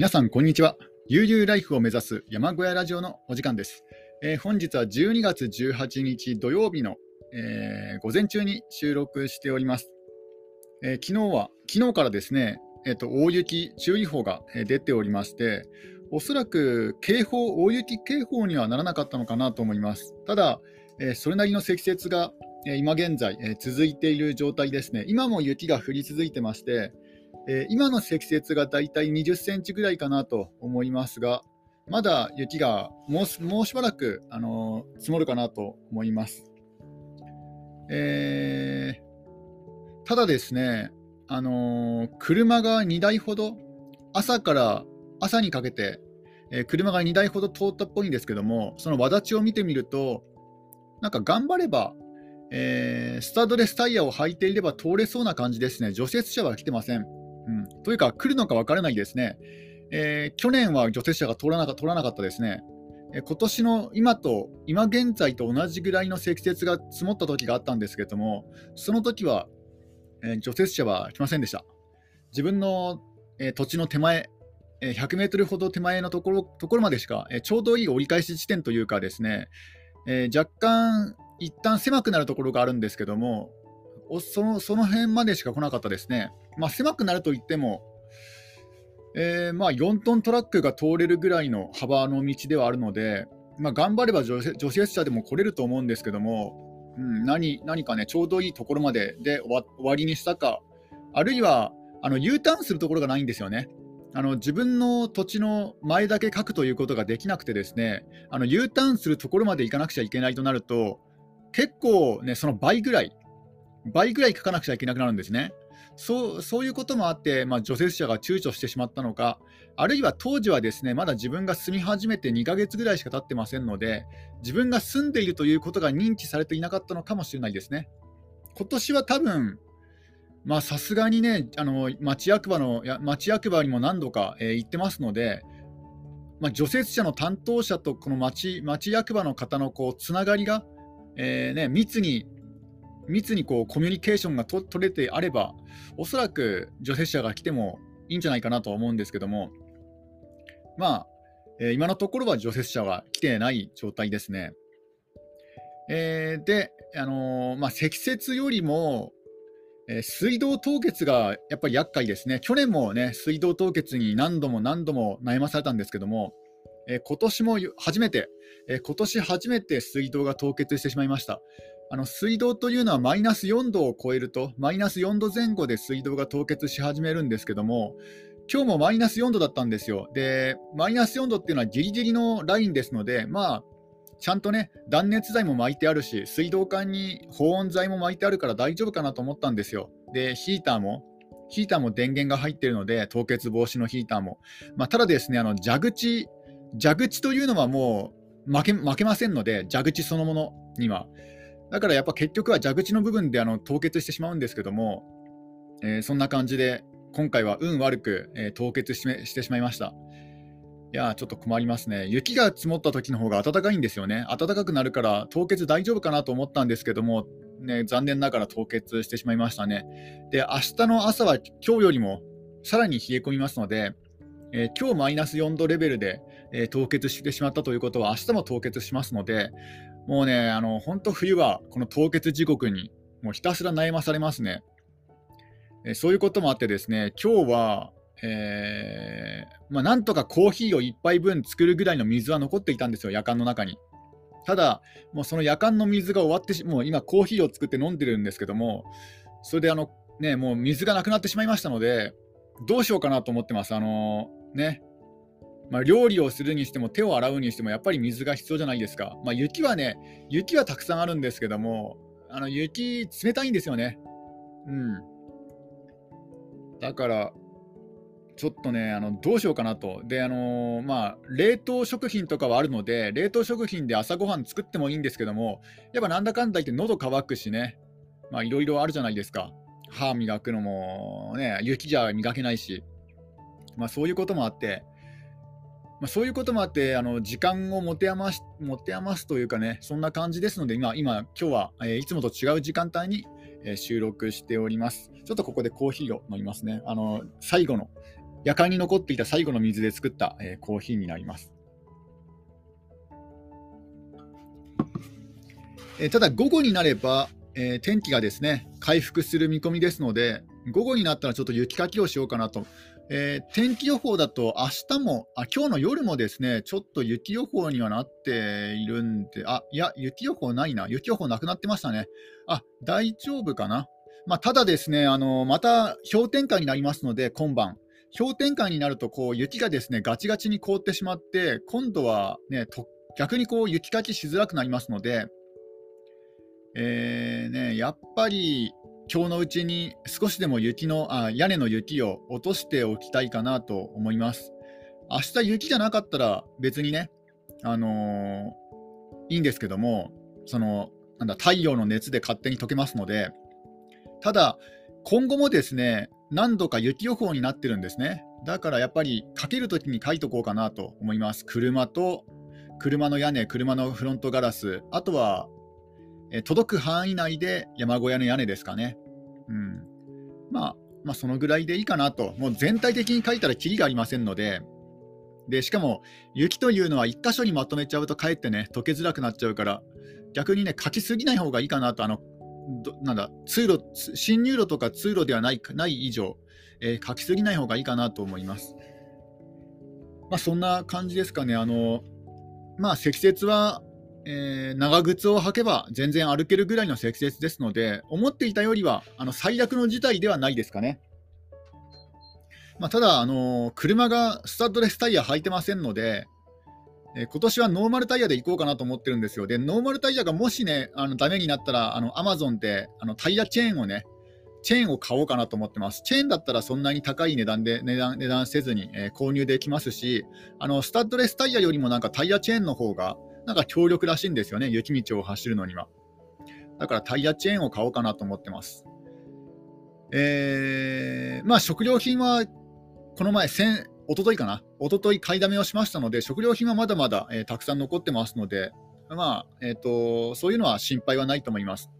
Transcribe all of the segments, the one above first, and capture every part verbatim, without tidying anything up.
皆さんこんにちは。悠々ライフを目指す山小屋ラジオのお時間です。えー、本日はじゅうにがつじゅうはちにち土曜日の、えー、午前中に収録しております。えー、昨日は昨日からですね、えー、と大雪注意報が出ておりまして、おそらく警報大雪警報にはならなかったのかなと思います。ただ、えー、それなりの積雪が今現在続いている状態ですね。今も雪が降り続いてまして、今の積雪がだいたいにじゅっセンチぐらいかなと思いますが、まだ雪がもう、もうしばらく、あのー、積もるかなと思います。えー、ただですね、あのー、車がにだいほど朝から朝にかけて、えー、車がにだいほど通ったっぽいんですけども、そのわだちを見てみると、なんか頑張ればえー、スタッドレスタイヤを履いていれば通れそうな感じですね。除雪車は来てません。うん、というか来るのか分からないですね。えー、去年は除雪車が通らなか、通らなかったですね。えー、今年の今と今現在と同じぐらいの積雪が積もった時があったんですけれども、その時は、えー、除雪車は来ませんでした。自分の、えー、土地の手前、えー、ひゃくメートルほど手前のところ、ところまでしか、えー、ちょうどいい折り返し地点というかですね、えー、若干一旦狭くなるところがあるんですけども、その、その辺までしか来なかったですね。まあ、狭くなるといっても、えー、まあよんトントラックが通れるぐらいの幅の道ではあるので、まあ、頑張れば除雪車でも来れると思うんですけども、うん、何、何かね、ちょうどいいところまでで終わ、終わりにしたか、あるいはあの U ターンするところがないんですよね。あの自分の土地の前だけ書くということができなくてですね、あの U ターンするところまで行かなくちゃいけないとなると、結構ね、その倍ぐらい、倍ぐらい書かなくちゃいけなくなるんですね。そう、そういうこともあって、まあ、除雪車が躊躇してしまったのか、あるいは当時はですね、まだ自分が住み始めてにかげつぐらいしか経ってませんので、自分が住んでいるということが認知されていなかったのかもしれないですね。今年は多分、まあさすがにね、あの町役場の、町役場にも何度か、えー、行ってますので、まあ、除雪車の担当者とこの町、町役場の方のこうつながりが、えーね、密に、密にこうコミュニケーションがと取れてあれば、おそらく除雪車が来てもいいんじゃないかなと思うんですけども、まあ、えー、今のところは除雪車は来てない状態ですね。えー、で、あのーまあ、積雪よりも、えー、水道凍結がやっぱり厄介ですね。去年もね、水道凍結に何度も何度も悩まされたんですけども、えー、今年も初めて、えー、今年初めて水道が凍結してしまいました。あの水道というのはマイナスよんどを超えると、マイナスよんどまえ後で水道が凍結し始めるんですけども、今日もマイナスよんどだったんですよ。で、マイナスよんどっていうのはギリギリのラインですので、まあ、ちゃんとね、断熱材も巻いてあるし、水道管に保温材も巻いてあるから大丈夫かなと思ったんですよ。で、ヒーターも。ヒーターも電源が入っているので、凍結防止のヒーターも。まあ、ただですね、あの蛇口、蛇口というのはもう負け、負けませんので、蛇口そのものには。だからやっぱ結局は蛇口の部分であの凍結してしまうんですけども、えー、そんな感じで今回は運悪く、えー、凍結し、してしまいました。いやー、ちょっと困りますね。雪が積もった時の方が暖かいんですよね。暖かくなるから凍結大丈夫かなと思ったんですけども、ね、残念ながら凍結してしまいましたね。で、明日の朝は今日よりもさらに冷え込みますので、えー、今日マイナスよんどレベルで、えー、凍結してしまったということは明日も凍結しますので、もうね、あの本当冬はこの凍結時刻にもうひたすら悩まされますね。えー、そういうこともあってですね、今日は、えーまあ、なんとかコーヒーをいっぱいぶん作るぐらいの水は残っていたんですよ、やかんの中に。ただ、もうそのやかんの水が終わってし、もう今コーヒーを作って飲んでるんですけども、それであの、ね、もう水がなくなってしまいましたので、どうしようかなと思ってます。あのーねまあ、料理をするにしても手を洗うにしてもやっぱり水が必要じゃないですか。まあ、雪はね、雪はたくさんあるんですけども、あの雪冷たいんですよね。うん、だからちょっとね、あのどうしようかなと。で、あのー、まあ冷凍食品とかはあるので、冷凍食品で朝ごはん作ってもいいんですけども、やっぱなんだかんだ言って喉乾くしね、まあいろいろあるじゃないですか。歯磨くのもね、雪じゃ磨けないし。まあ、そういうこともあって、まあ、そういうこともあって、あの時間を持て余し、持て余すというかね、そんな感じですので、今、今、今日は、えー、いつもと違う時間帯に、えー、収録しております。ちょっとここでコーヒーを飲みますね。あの最後の、やかんに残っていた最後の水で作った、えー、コーヒーになります。えー、ただ午後になれば、えー、天気がですね回復する見込みですので、午後になったらちょっと雪かきをしようかなと。えー、天気予報だと明日もあ今日の夜もですねちょっと雪予報にはなっているんで、あいや雪予報ないな、雪予報なくなってましたね。あ大丈夫かな。まあ、ただですねあのまた氷点下になりますので、今晩氷点下になるとこう雪がですねガチガチに凍ってしまって、今度は、ね、と逆にこう雪かきしづらくなりますので、えーね、やっぱり今日のうちに少しでも雪のあ屋根の雪を落としておきたいかなと思います。明日雪じゃなかったら別にね、あのー、いいんですけども、そのなんだ太陽の熱で勝手に溶けますので。ただ今後もですね何度か雪予報になってるんですね。だからやっぱりかけるときに書いとこうかなと思います。車と車の屋根、車のフロントガラス、あとはえ届く範囲内で山小屋の屋根ですかね、うんまあ、まあそのぐらいでいいかなと。もう全体的に書いたらキリがありませんので、でしかも雪というのは一箇所にまとめちゃうとかえってね溶けづらくなっちゃうから、逆にね書きすぎない方がいいかなと。あのなんだ通路進入路とか通路ではない、ない以上、えー、書きすぎない方がいいかなと思います。まあ、そんな感じですかね。あの、まあ、積雪は、えー、長靴を履けば全然歩けるぐらいの積雪ですので、思っていたよりはあの最悪の事態ではないですかね。まあ、ただあの車がスタッドレスタイヤ履いてませんので、えー、今年はノーマルタイヤで行こうかなと思ってるんですよ。で、ノーマルタイヤがもしね、あのダメになったら、あのアマゾンであのタイヤチェーンをね、チェーンを買おうかなと思ってます。チェーンだったらそんなに高い値段で、値段、値段せずに、えー、購入できますし、あのスタッドレスタイヤよりもなんかタイヤチェーンの方がなんか強力らしいんですよね、雪道を走るのには。だからタイヤチェーンを買おうかなと思ってます。えー、まあ食料品はこの前千おとといかな、おととい買いだめをしましたので、食料品はまだまだ、えー、たくさん残ってますので、まあえー、とそういうのは心配はないと思います。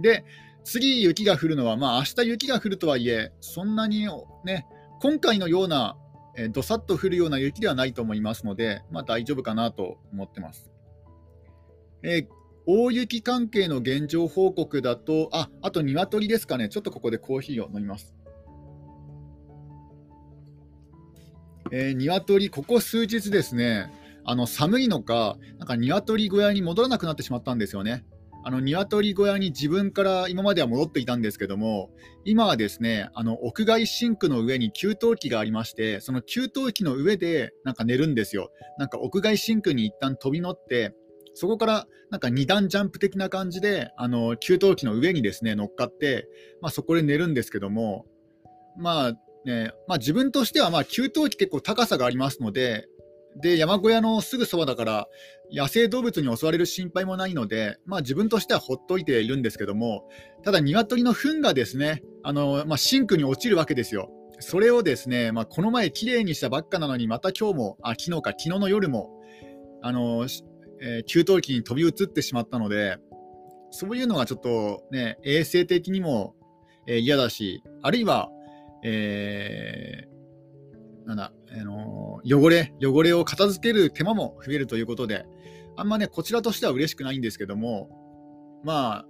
で、次雪が降るのは、まあ明日雪が降るとはいえ、そんなに、ね、今回のような、えー、どさっと降るような雪ではないと思いますので、まあ、大丈夫かなと思ってます。えー、大雪関係の現状報告だと、あ、あと鶏ですかね、ちょっとここでコーヒーを飲みます。えー、鶏、ここ数日ですね、あの寒いのか、なんか鶏小屋に戻らなくなってしまったんですよね。あの鶏小屋に自分から今までは戻っていたんですけども、今はですね、あの屋外シンクの上に給湯器がありまして、その給湯器の上でなんか寝るんですよ。なんか屋外シンクに一旦飛び乗って、そこからなんかに段ジャンプ的な感じで、あの給湯器の上にですね乗っかって、まあ、そこで寝るんですけども、まあ、ねまあ、自分としてはまあ給湯器結構高さがありますの で, で山小屋のすぐそばだから野生動物に襲われる心配もないので、まあ、自分としてはほっといているんですけども、ただ鶏の糞がですねあの、まあ、シンクに落ちるわけですよ。それをですね、まあ、この前きれいにしたばっかなのに、また今日もあ昨日か昨日の夜もあの、えー、給湯器に飛び移ってしまったので、そういうのがちょっと、ね、衛生的にも、えー、嫌だし、あるいはえー、なんだ、あのー、汚れ、汚れを片付ける手間も増えるということで、あんまね、こちらとしては嬉しくないんですけども、まあ、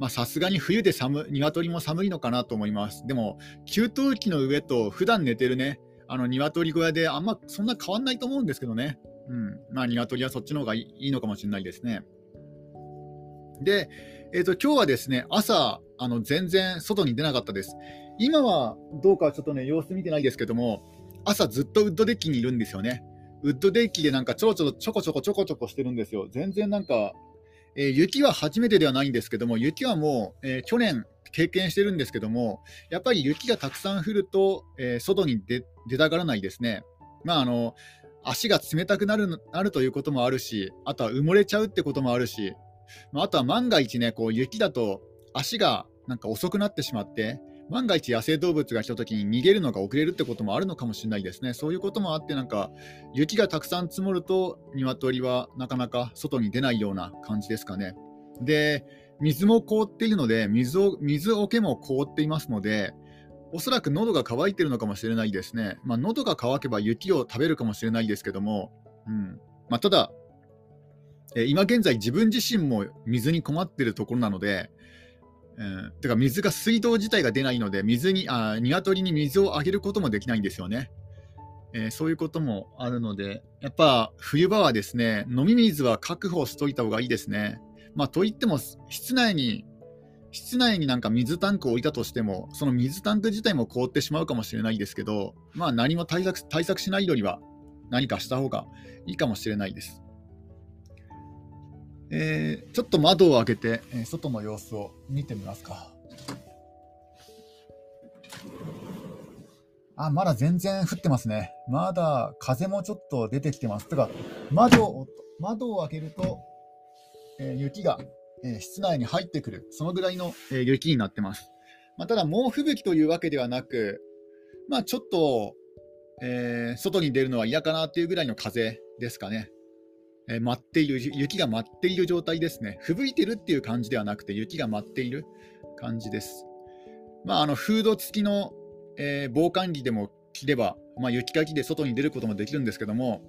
まあ、さすがに冬で寒、鶏も寒いのかなと思います。でも、給湯器の上と普段寝てるね、あの、鶏小屋であんまそんな変わんないと思うんですけどね。うん。まあ、鶏はそっちの方がいいのかもしれないですね。で、えっと、今日はですね、朝、あの、全然外に出なかったです。今はどうかちょっとね様子見てないですけども、朝ずっとウッドデッキにいるんですよね。ウッドデッキでなんかちょろちょろちょこちょこちょこちょこしてるんですよ。全然なんか、えー、雪は初めてではないんですけども、雪はもう、えー、去年経験してるんですけども、やっぱり雪がたくさん降ると、えー、外に 出, 出たがらないですね。まああの足が冷たくな る, なるということもあるし、あとは埋もれちゃうってこともあるし、まあ、あとは万が一ねこう雪だと足がなんか遅くなってしまって。万が一野生動物が来たときに逃げるのが遅れるってこともあるのかもしれないですね。そういうこともあってなんか雪がたくさん積もると鶏はなかなか外に出ないような感じですかね。で、水も凍っているので水を、水桶も凍っていますので、おそらく喉が渇いてるのかもしれないですね。まあ、喉が渇けば雪を食べるかもしれないですけども、うん、まあ、ただ、えー、今現在自分自身も水に困っているところなので、うん、てか水が水道自体が出ないので水にあ鶏に水をあげることもできないんですよね。えー、そういうこともあるので、やっぱ冬場はですね、飲み水は確保しといた方がいいですね。まあ、といっても室内に室内になんか水タンクを置いたとしても、その水タンク自体も凍ってしまうかもしれないですけど、まあ、何も対策、対策しないよりは何かした方がいいかもしれないです。えー、ちょっと窓を開けて、えー、外の様子を見てみますか。あ、まだ全然降ってますね。まだ風もちょっと出てきてます。とか、窓を、窓を開けると、えー、雪が室内に入ってくる、そのぐらいの雪になってます。まあ、ただ猛吹雪というわけではなく、まあ、ちょっと、えー、外に出るのは嫌かなというぐらいの風ですかね。えー、舞っている雪が舞っている状態ですね。吹雪いてるっていう感じではなくて、雪が舞っている感じです。まあ、あのフード付きの、えー、防寒着でも着れば、まあ、雪かきで外に出ることもできるんですけども、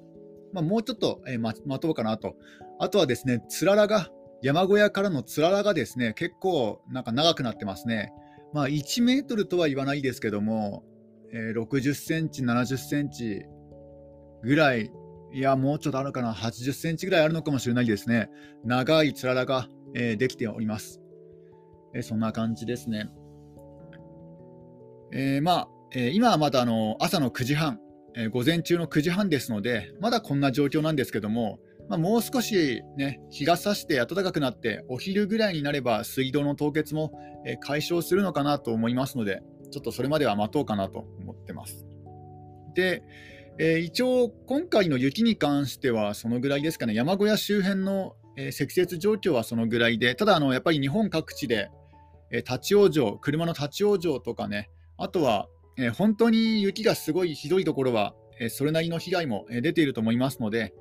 まあ、もうちょっと、えー、待とうかなと。あとはですね、つららが山小屋からのつららがですね、結構なんか長くなってますね。まあ、いちメートルとは言わないですけども、えー、ろくじゅっセンチ、ななじゅっセンチぐらい、いや、もうちょっとあるかな、はちじゅっセンチぐらいあるのかもしれないですね。長いつららが、えー、できております。えー、そんな感じですね。えー、まあ、えー、今はまだあの朝のくじはん、えー、午前中のくじはんですので、まだこんな状況なんですけども、まあ、もう少し、ね、日が差して暖かくなってお昼ぐらいになれば水道の凍結も解消するのかなと思いますので、ちょっとそれまでは待とうかなと思ってます。で、えー、一応今回の雪に関してはそのぐらいですかね。山小屋周辺の積雪状況はそのぐらいで、ただあのやっぱり日本各地で立ち往生、車の立ち往生とかね、あとは本当に雪がすごいひどいところはそれなりの被害も出ていると思いますので、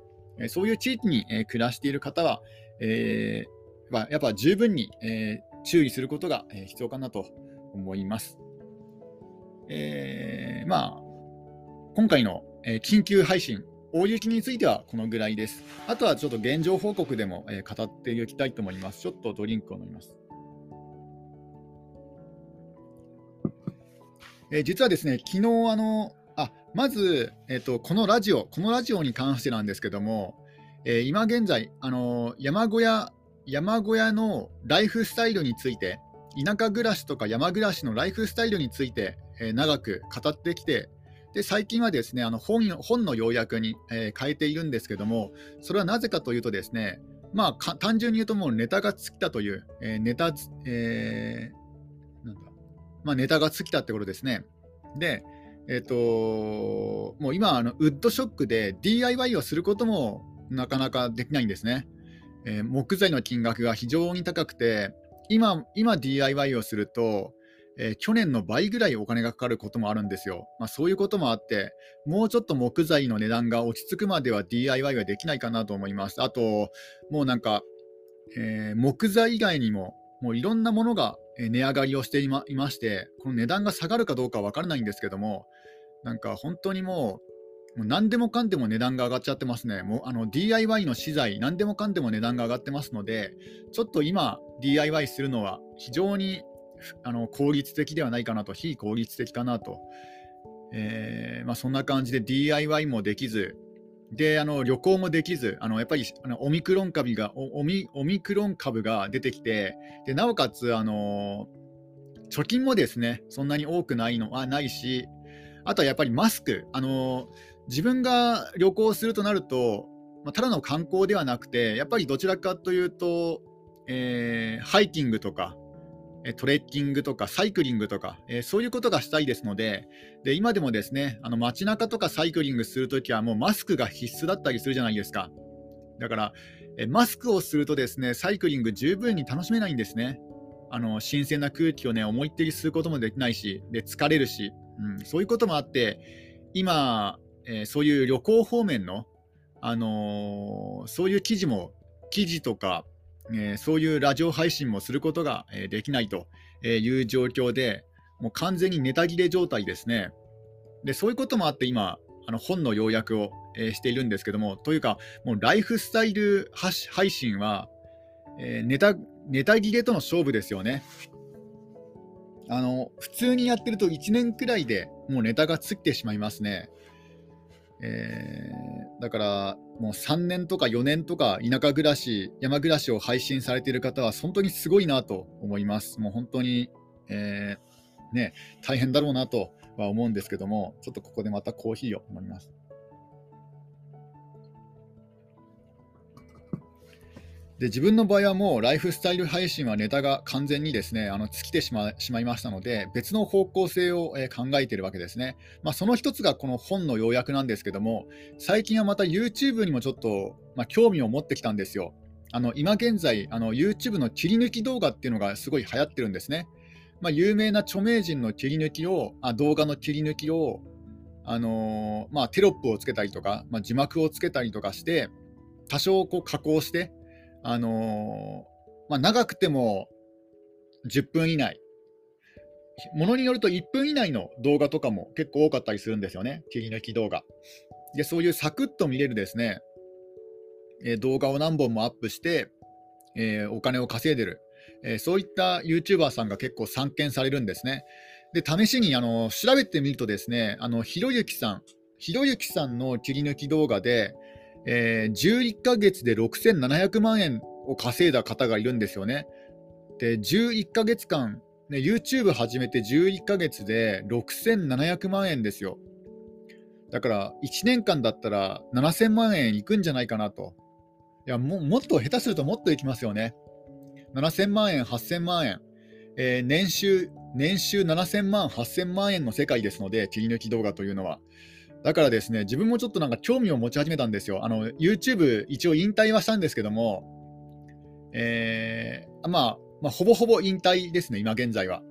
そういう地域に暮らしている方は、えー、やっぱ十分に注意することが必要かなと思います。えー、まあ今回の緊急配信、大雪についてはこのぐらいです。あとはちょっと現状報告でも語っていきたいと思います。ちょっとドリンクを飲みます。えー、実はですね、昨日あのあまず、えっと、このラジオ、このラジオに関してなんですけども、えー、今現在、あのー、山小屋、山小屋のライフスタイルについて、田舎暮らしとか山暮らしのライフスタイルについて、えー、長く語ってきて、で最近はですね、あの 本, 本の要約に、えー、変えているんですけども、それはなぜかというとですね、まあ、単純に言うともうネタが尽きたという、えー ネ, タえーなんだまあ、ネタが尽きたってことですね。でえっと、もう今あのウッドショックで ディーアイワイ をすることもなかなかできないんですね。えー、木材の金額が非常に高くて、 今, 今 ディーアイワイ をすると、えー、去年の倍ぐらいお金がかかることもあるんですよ。まあ、そういうこともあって、もうちょっと木材の値段が落ち着くまでは ディーアイワイ はできないかなと思います。あともうなんか、えー、木材以外にももういろんなものが値上がりをしていまして、この値段が下がるかどうかは分からないんですけども、なんか本当にもう、もう何でもかんでも値段が上がっちゃってますね。もうあの ディーアイワイ の資材、何でもかんでも値段が上がってますので、ちょっと今 ディーアイワイ するのは非常にあの効率的ではないかなと、非効率的かなと、えーまあ、そんな感じで ディーアイワイ もできず、であの旅行もできず、あのやっぱりあのオミクロン株がオミ、オミクロン株が出てきて、でなおかつあの貯金もですね、そんなに多くないのはないし、あとはやっぱりマスク、あの自分が旅行するとなると、まあ、ただの観光ではなくて、やっぱりどちらかというと、えー、ハイキングとかトレッキングとかサイクリングとか、えー、そういうことがしたいですので、で今でもですね、あの街中とかサイクリングするときはもうマスクが必須だったりするじゃないですか。だから、えー、マスクをするとですね、サイクリング十分に楽しめないんですね。あの新鮮な空気をね、思いっきり吸うこともできないし、で疲れるし、うん、そういうこともあって今、えー、そういう旅行方面の、あのー、そういう記事も記事とかそういうラジオ配信もすることができないという状況で、もう完全にネタ切れ状態ですね。で、そういうこともあって今、あの本の要約を、えー、しているんですけども、というか、もうライフスタイル配信は、えー、ネタ、ネタ切れとの勝負ですよね。あの、普通にやってるといちねんくらいでもうネタがつきてしまいますね。えー、だからもうさんねんとかよねんとか田舎暮らし、山暮らしを配信されている方は本当にすごいなと思います。もう本当に、えーね、大変だろうなとは思うんですけども、ちょっとここでまたコーヒーを飲みます。で、自分の場合はもうライフスタイル配信はネタが完全にですね、あの尽きてしま、しまいましたので、別の方向性を考えているわけですね。まあ、その一つがこの本の要約なんですけども、最近はまた YouTube にもちょっと、まあ、興味を持ってきたんですよ。あの今現在あの YouTube の切り抜き動画っていうのがすごい流行ってるんですね。まあ、有名な著名人の切り抜きを、あ動画の切り抜きを、あのーまあ、テロップをつけたりとか、まあ、字幕をつけたりとかして、多少こう加工して、あのーまあ、長くてもじゅっぷん以内、ものによるといっぷん以内の動画とかも結構多かったりするんですよね、切り抜き動画。で、そういうサクッと見れるですね、えー、動画を何本もアップして、えー、お金を稼いでる、えー、そういった YouTuber さんが結構散見されるんですね。で、試しにあの調べてみるとですね、あのひろゆきさん、ひろゆきさんの切り抜き動画で、えー、じゅういっかげつでろくせんななひゃくまんえんを稼いだ方がいるんですよね。で、じゅういっかげつかん、ね、YouTube 始めてじゅういっかげつでろくせんななひゃくまんえんですよ。だからいちねんかんだったらななせんまんえんいくんじゃないかなと。いや、も、もっと下手するともっといきますよね。ななせんまんえん、はっせんまんえん、えー、年収、年収ななせんまん、はっせんまんえんの世界ですので、切り抜き動画というのは。だからですね、自分もちょっとなんか興味を持ち始めたんですよ。あの YouTube 一応引退はしたんですけども、えーまあ、まあほぼほぼ引退ですね、今現在は。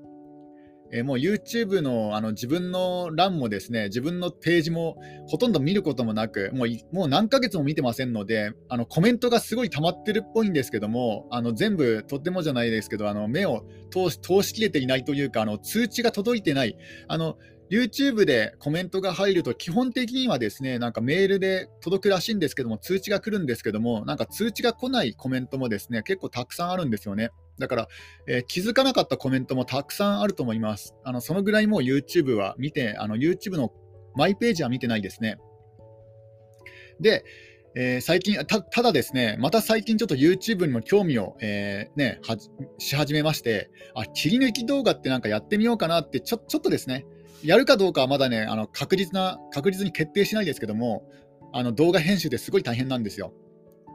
えー、もう YouTube の、 あの自分の欄もですね、自分のページもほとんど見ることもなく、もう、もう何ヶ月も見てませんので、あのコメントがすごい溜まってるっぽいんですけども、あの全部とってもじゃないですけど、あの目を通し、通しきれていないというか、あの通知が届いてない。あのYouTube でコメントが入ると基本的にはですね、なんかメールで届くらしいんですけども、通知が来るんですけども、なんか通知が来ないコメントもですね、結構たくさんあるんですよね。だから、えー、気づかなかったコメントもたくさんあると思います。あのそのぐらいもう YouTube は見て、あの YouTube のマイページは見てないですね。で、えー、最近た、ただですね、また最近ちょっと YouTube にも興味を、えーね、はし始めまして、あ、切り抜き動画ってなんかやってみようかなって、ちょ、ちょっとですね、やるかどうかはまだね、あの確実な、確実に決定しないですけども、あの動画編集ってすごい大変なんですよ。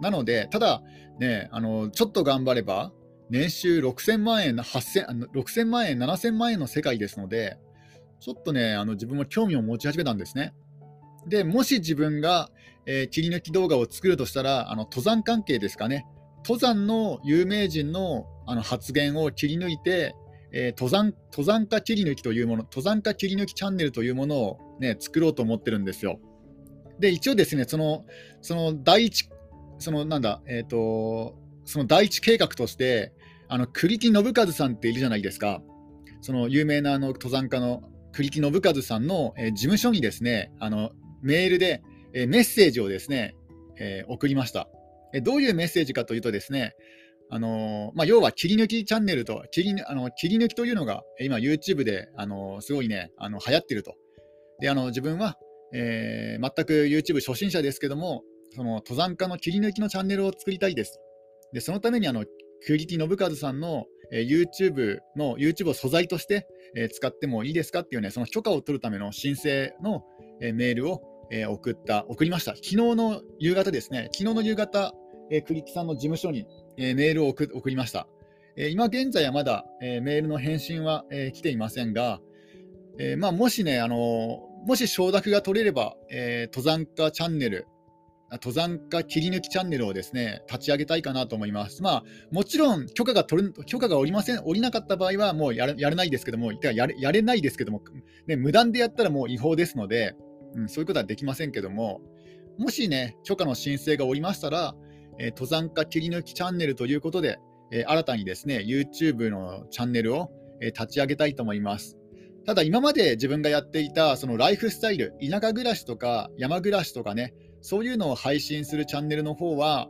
なので、ただ、ね、あのちょっと頑張れば、年収ろくせんまんえん、ろくせんまんえん、ななせんまんえんの世界ですので、ちょっとね、あの自分も興味を持ち始めたんですね。で、もし自分が、えー、切り抜き動画を作るとしたら、あの登山関係ですかね、登山の有名人の、あの発言を切り抜いて、えー、登山、登山家切り抜きというもの、登山家切り抜きチャンネルというものを、ね、作ろうと思ってるんですよ。で、一応ですね、その、その第一、そのなんだ、えっと、その第一計画として、あの栗木信一さんっているじゃないですか、その有名なあの登山家の栗木信一さんの、えー、事務所にですね、あのメールで、えー、メッセージをですね、えー、送りました。えー、どういうメッセージかというとですね、あのまあ、要は切り抜きチャンネルと切り、あの切り抜きというのが今 YouTube であのすごいね、あの流行ってると。で、あの自分は、えー、全く YouTube 初心者ですけども、その登山家の切り抜きのチャンネルを作りたいです。で、そのためにあの栗木信一さんの、えー、YouTube の YouTube を素材として、えー、使ってもいいですかっていうね、その許可を取るための申請の、えー、メールを、えー、送った送りました。昨日の夕方ですね、昨日の夕方、えー、栗木さんの事務所にえー、メールを 送, 送りました、えー、今現在はまだ、えー、メールの返信は、えー、来ていませんが、えーまあ、もしね、あのー、もし承諾が取れれば、えー、登山家チャンネル登山家切り抜きチャンネルをですね、立ち上げたいかなと思います。まあ、もちろん許可が取る許可がおりません、おりなかった場合はもうや れ, やれないですけども、や れ, やれないですけども、ね、無断でやったらもう違法ですので、うん、そういうことはできませんけども、もしね、許可の申請がおりましたら、えー、登山家切り抜きチャンネルということで、えー、新たにですね YouTube のチャンネルを、えー、立ち上げたいと思います。ただ今まで自分がやっていたそのライフスタイル、田舎暮らしとか山暮らしとかね、そういうのを配信するチャンネルの方は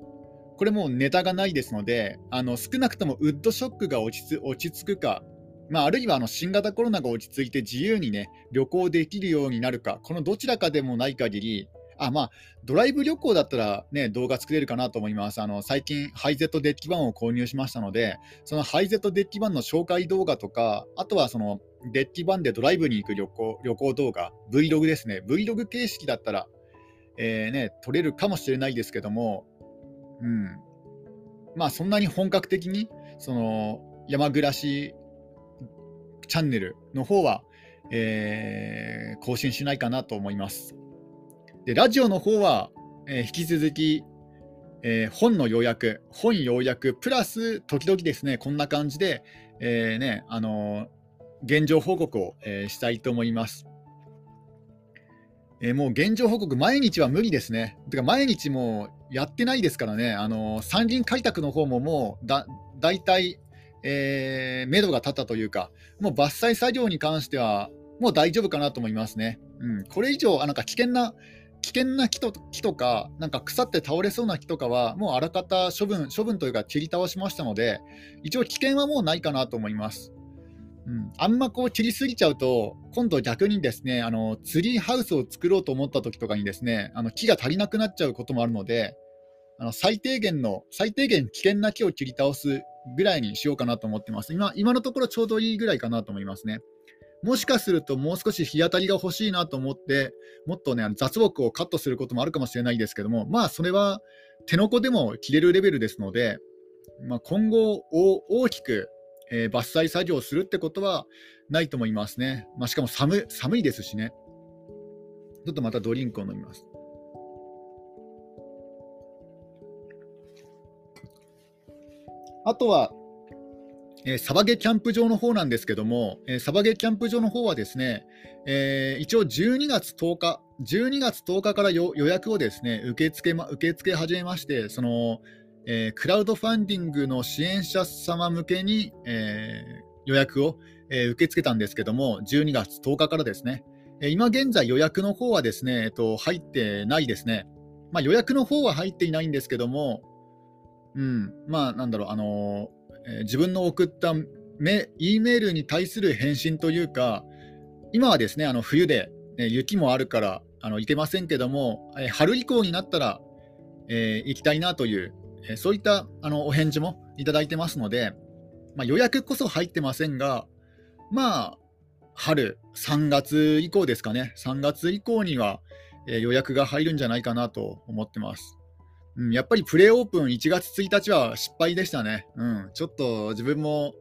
これもうネタがないですので、あの少なくともウッドショックが落ちつ、落ち着くか、まあ、あるいはあの新型コロナが落ち着いて自由にね旅行できるようになるか、このどちらかでもない限り、あ、まあ、ドライブ旅行だったら、ね、動画作れるかなと思います。あの最近ハイゼットデッキワンを購入しましたので、そのハイゼットデッキワンの紹介動画とか、あとはそのデッキワンでドライブに行く旅行、旅行動画 Vlog ですね、 Vlog 形式だったら、えーね、撮れるかもしれないですけども、うん、まあそんなに本格的にその山暮らしチャンネルの方は、えー、更新しないかなと思います。でラジオの方は、えー、引き続き、えー、本の要約、本要約プラス時々ですねこんな感じで、えーねあのー、現状報告を、えー、したいと思います。えー、もう現状報告毎日は無理ですね。てか毎日もやってないですからね。あのー、山林開拓の方ももうだ大体、えー、目処が立ったというか、もう伐採作業に関してはもう大丈夫かなと思いますね。うん、これ以上あなんか危険な危険な木 と, 木と か, なんか腐って倒れそうな木とかはもうあらかた処 分, 処分というか切り倒しましたので、一応危険はもうないかなと思います。うん、あんまこう切りすぎちゃうと今度逆にですね、あのツリーハウスを作ろうと思った時とかにですね、あの木が足りなくなっちゃうこともあるので、あの最低限の最低限危険な木を切り倒すぐらいにしようかなと思ってます。 今, 今のところちょうどいいぐらいかなと思いますね。もしかするともう少し日当たりが欲しいなと思ってもっとね雑木をカットすることもあるかもしれないですけども、まあそれは手の子でも切れるレベルですので、まあ、今後大きく、えー、伐採作業をするってことはないと思いますね。まあ、しかも 寒, 寒いですしね。ちょっとまたドリンクを飲みます。あとはえー、サバゲキャンプ場の方なんですけども、えー、サバゲキャンプ場の方はですね、えー、一応じゅうにがつとおか、じゅうにがつとおかから予約をですね受け付け、ま、受け付け始めまして、その、えー、クラウドファンディングの支援者様向けに、えー、予約を、えー、受け付けたんですけども、じゅうにがつとおかからですね、えー、今現在予約の方はですね、えー、と入ってないですね。まあ、予約の方は入っていないんですけども、うん、まあなんだろう、あのー自分の送った E メールに対する返信というか、今はですねあの冬で、ね、雪もあるからあの行けませんけども、え春以降になったら、えー、行きたいなという、えー、そういったあのお返事もいただいてますので、まあ、予約こそ入ってませんが、まあ春さんがつ以降ですかね、さんがつ以降には、えー、予約が入るんじゃないかなと思ってます。うん、やっぱりプレーオープンいちがつついたちは失敗でしたね。うん、ちょっと自分も、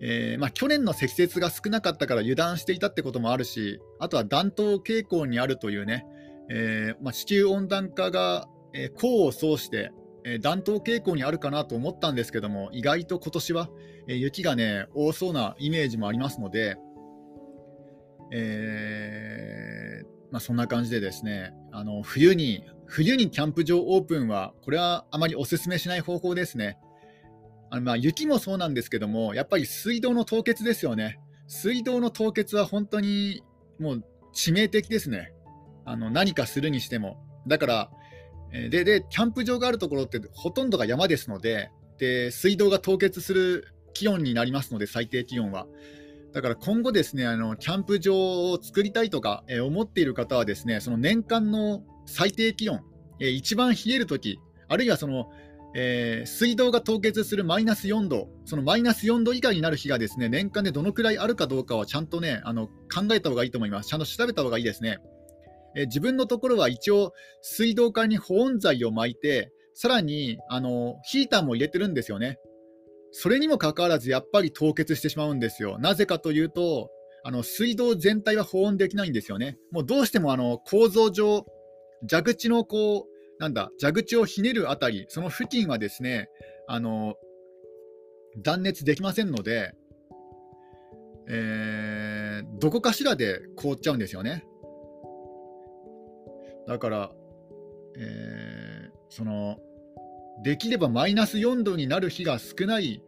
えーまあ、去年の積雪が少なかったから油断していたってこともあるし、あとは暖冬傾向にあるというね、えーまあ、地球温暖化が、えー、功を奏して、えー、暖冬傾向にあるかなと思ったんですけども、意外と今年は、えー、雪がね多そうなイメージもありますので、えーまあ、そんな感じでですね、あの冬に冬にキャンプ場オープンはこれはあまりお勧めしない方法ですね。あのまあ雪もそうなんですけども、やっぱり水道の凍結ですよね。水道の凍結は本当にもう致命的ですね。あの何かするにしても。だからで、でキャンプ場があるところってほとんどが山ですので、で水道が凍結する気温になりますので、最低気温は。だから今後ですね、あのキャンプ場を作りたいとか、えー、思っている方はですね、その年間の最低気温、えー、一番冷えるとき、あるいはその、えー、水道が凍結するマイナスよんど、そのマイナスよんど以下になる日がですね、年間でどのくらいあるかどうかはちゃんとね、あの考えた方がいいと思います。ちゃんと調べた方がいいですね。えー、自分のところは一応水道管に保温材を巻いて、さらにあのヒーターも入れてるんですよね。それにもかかわらずやっぱり凍結してしまうんですよ。なぜかというと、あの水道全体は保温できないんですよね。もうどうしてもあの構造上、蛇口のこうなんだ蛇口をひねるあたり、その付近はですね、あの断熱できませんので、えー、どこかしらで凍っちゃうんですよね。だから、えー、そのできればマイナスよんどになる日が少ない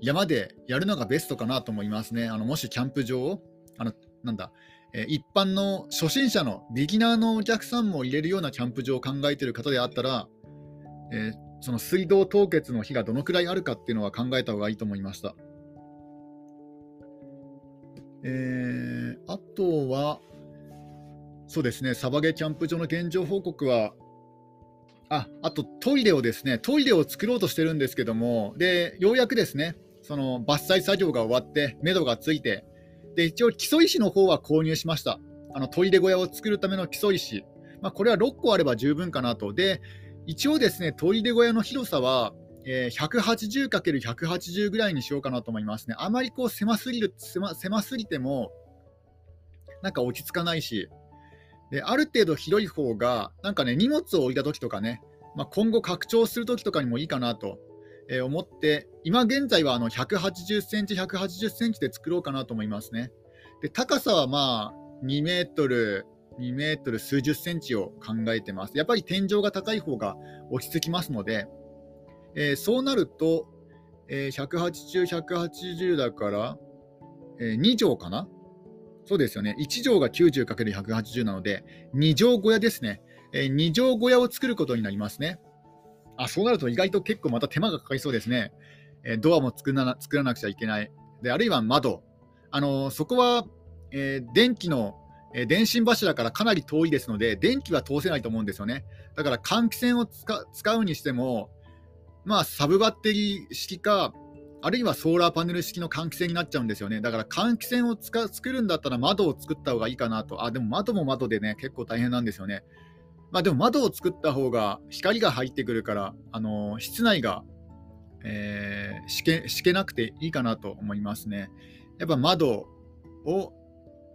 山でやるのがベストかなと思いますね。あのもしキャンプ場をあのなんだ、えー、一般の初心者のビギナーのお客さんも入れるようなキャンプ場を考えている方であったら、えー、その水道凍結の日がどのくらいあるかっていうのは考えた方がいいと思いました。えー、あとはそうですね、サバゲキャンプ場の現状報告は、あ、あとトイレをですね、トイレを作ろうとしてるんですけども、でようやくですね、その伐採作業が終わって目処がついて、で一応基礎石の方は購入しました。あのトイレ小屋を作るための基礎石、まあ、これはろっこあれば十分かなと。で一応ですね、トイレ小屋の広さは ひゃくはちじゅうかけるひゃくはちじゅう ぐらいにしようかなと思いますね。あまりこう 狭すぎる、狭、狭すぎてもなんか落ち着かないし、である程度広い方がなんかね、荷物を置いた時とかね、まあ、今後拡張する時とかにもいいかなと思って、今現在はあのひゃくはちじゅっセンチひゃくはちじゅっセンチで作ろうかなと思いますね。で高さはまあにメートルにメートルすうじゅっセンチを考えてます。やっぱり天井が高い方が落ち着きますので、えー、そうなると、えー、ひゃくはちじゅう、ひゃくはちじゅうだから、えー、に畳かな。そうですよね、いち畳が きゅうじゅうかけるひゃくはちじゅう なのでに畳小屋ですね、えー、に畳小屋を作ることになりますね。あ、そうなると意外と結構また手間がかかりそうですね。えー、ドアも作らな、作らなくちゃいけない。で、あるいは窓。あのー、そこは、えー、電気の、えー、電信柱からかなり遠いですので、電気は通せないと思うんですよね。だから換気扇を使、使うにしても、まあ、サブバッテリー式か、あるいはソーラーパネル式の換気扇になっちゃうんですよね。だから換気扇を使、作るんだったら窓を作った方がいいかなと。あ、でも窓も窓でね、結構大変なんですよね。まあ、でも窓を作った方が光が入ってくるから、あのー、室内が、えー、しけ、しけなくていいかなと思いますね。やっぱ窓を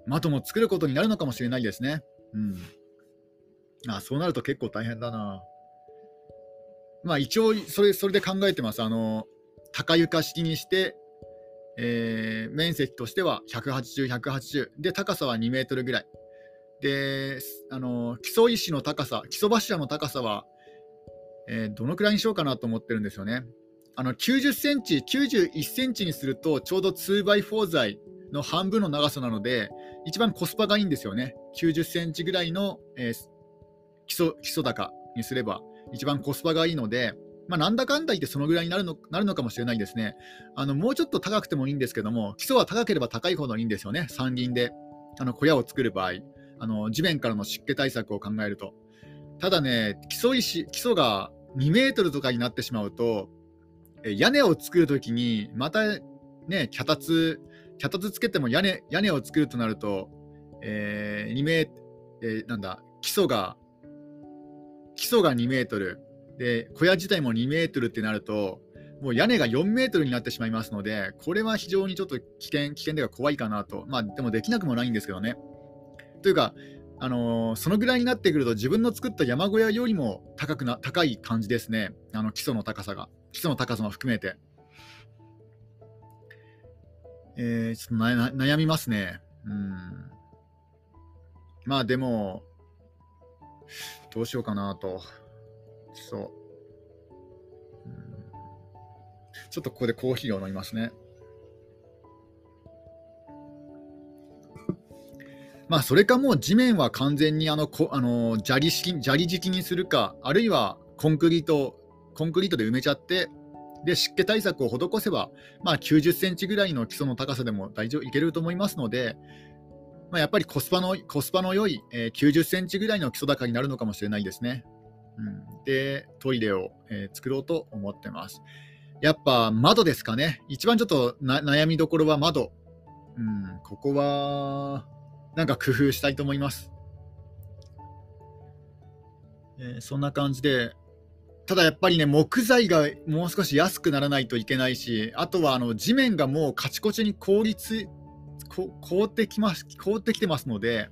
窓も作ることになるのかもしれないですね。うん。あ、そうなると結構大変だな。まあ一応それそれで考えてます。あのー、高床式にして、えー、面積としてはひゃくはちじゅう、ひゃくはちじゅうで高さはにメートルぐらい。であの基礎石の高さ、基礎柱の高さは、えー、どのくらいにしようかなと思ってるんですよね。あのきゅうじゅっセンチ、きゅうじゅういっセンチにするとちょうど にばいよん 材の半分の長さなので一番コスパがいいんですよね。きゅうじゅっセンチぐらいの、えー、基礎、基礎高にすれば一番コスパがいいので、まあ、なんだかんだ言ってそのぐらいになるの、なるのかもしれないですね。あのもうちょっと高くてもいいんですけども、基礎は高ければ高いほどいいんですよね。山林であの小屋を作る場合、あの地面からの湿気対策を考えると。ただね、基礎石、基礎がにメートルとかになってしまうと、え屋根を作るときにまたね、脚立、脚立つけても屋根、屋根を作るとなると、えー、にメートル、えー、なんだ、基礎が基礎がにメートルで小屋自体もにメートルってなると、もう屋根がよんメートルになってしまいますので、これは非常にちょっと危険、危険では怖いかなと。まあでもできなくもないんですけどね。というか、あのー、そのぐらいになってくると自分の作った山小屋よりも高くな、高い感じですね。あの基礎の高さが、基礎の高さも含めて、えー、ちょっとな悩みますね。うん。まあでもどうしようかなと。そう、うん、ちょっとここでコーヒーを飲みますね。まあ、それかもう地面は完全にあのこあの砂利式、砂利敷にするか、あるいはコンクリート、コンクリートで埋めちゃって、で湿気対策を施せば、まあ、きゅうじゅっセンチぐらいの基礎の高さでも大丈夫いけると思いますので、まあ、やっぱりコスパの、コスパの良い、えー、きゅうじゅっセンチぐらいの基礎高になるのかもしれないですね。うん、で、トイレを、えー、作ろうと思ってます。やっぱ窓ですかね。一番ちょっとな悩みどころは窓。うん、ここはなんか工夫したいと思います。えー、そんな感じで、ただやっぱりね、木材がもう少し安くならないといけないし、あとはあの地面がもうカチコチに凍りつ、凍ってきます、凍ってきてますので、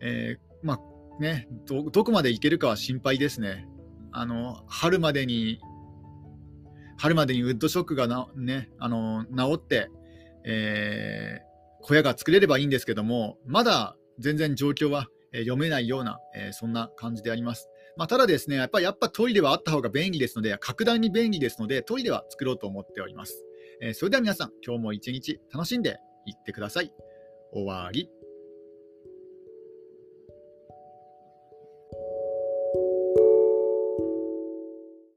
えー、まあね、ど、どこまでいけるかは心配ですね。あの春までに春までにウッドショックがな、ね、あの治って、えー小屋が作れればいいんですけども、まだ全然状況は読めないような、えー、そんな感じであります。まあ、ただですね、やっぱりやっぱトイレはあった方が便利ですので、格段に便利ですので、トイレは作ろうと思っております。えー、それでは皆さん、今日も一日楽しんでいってください。終わり。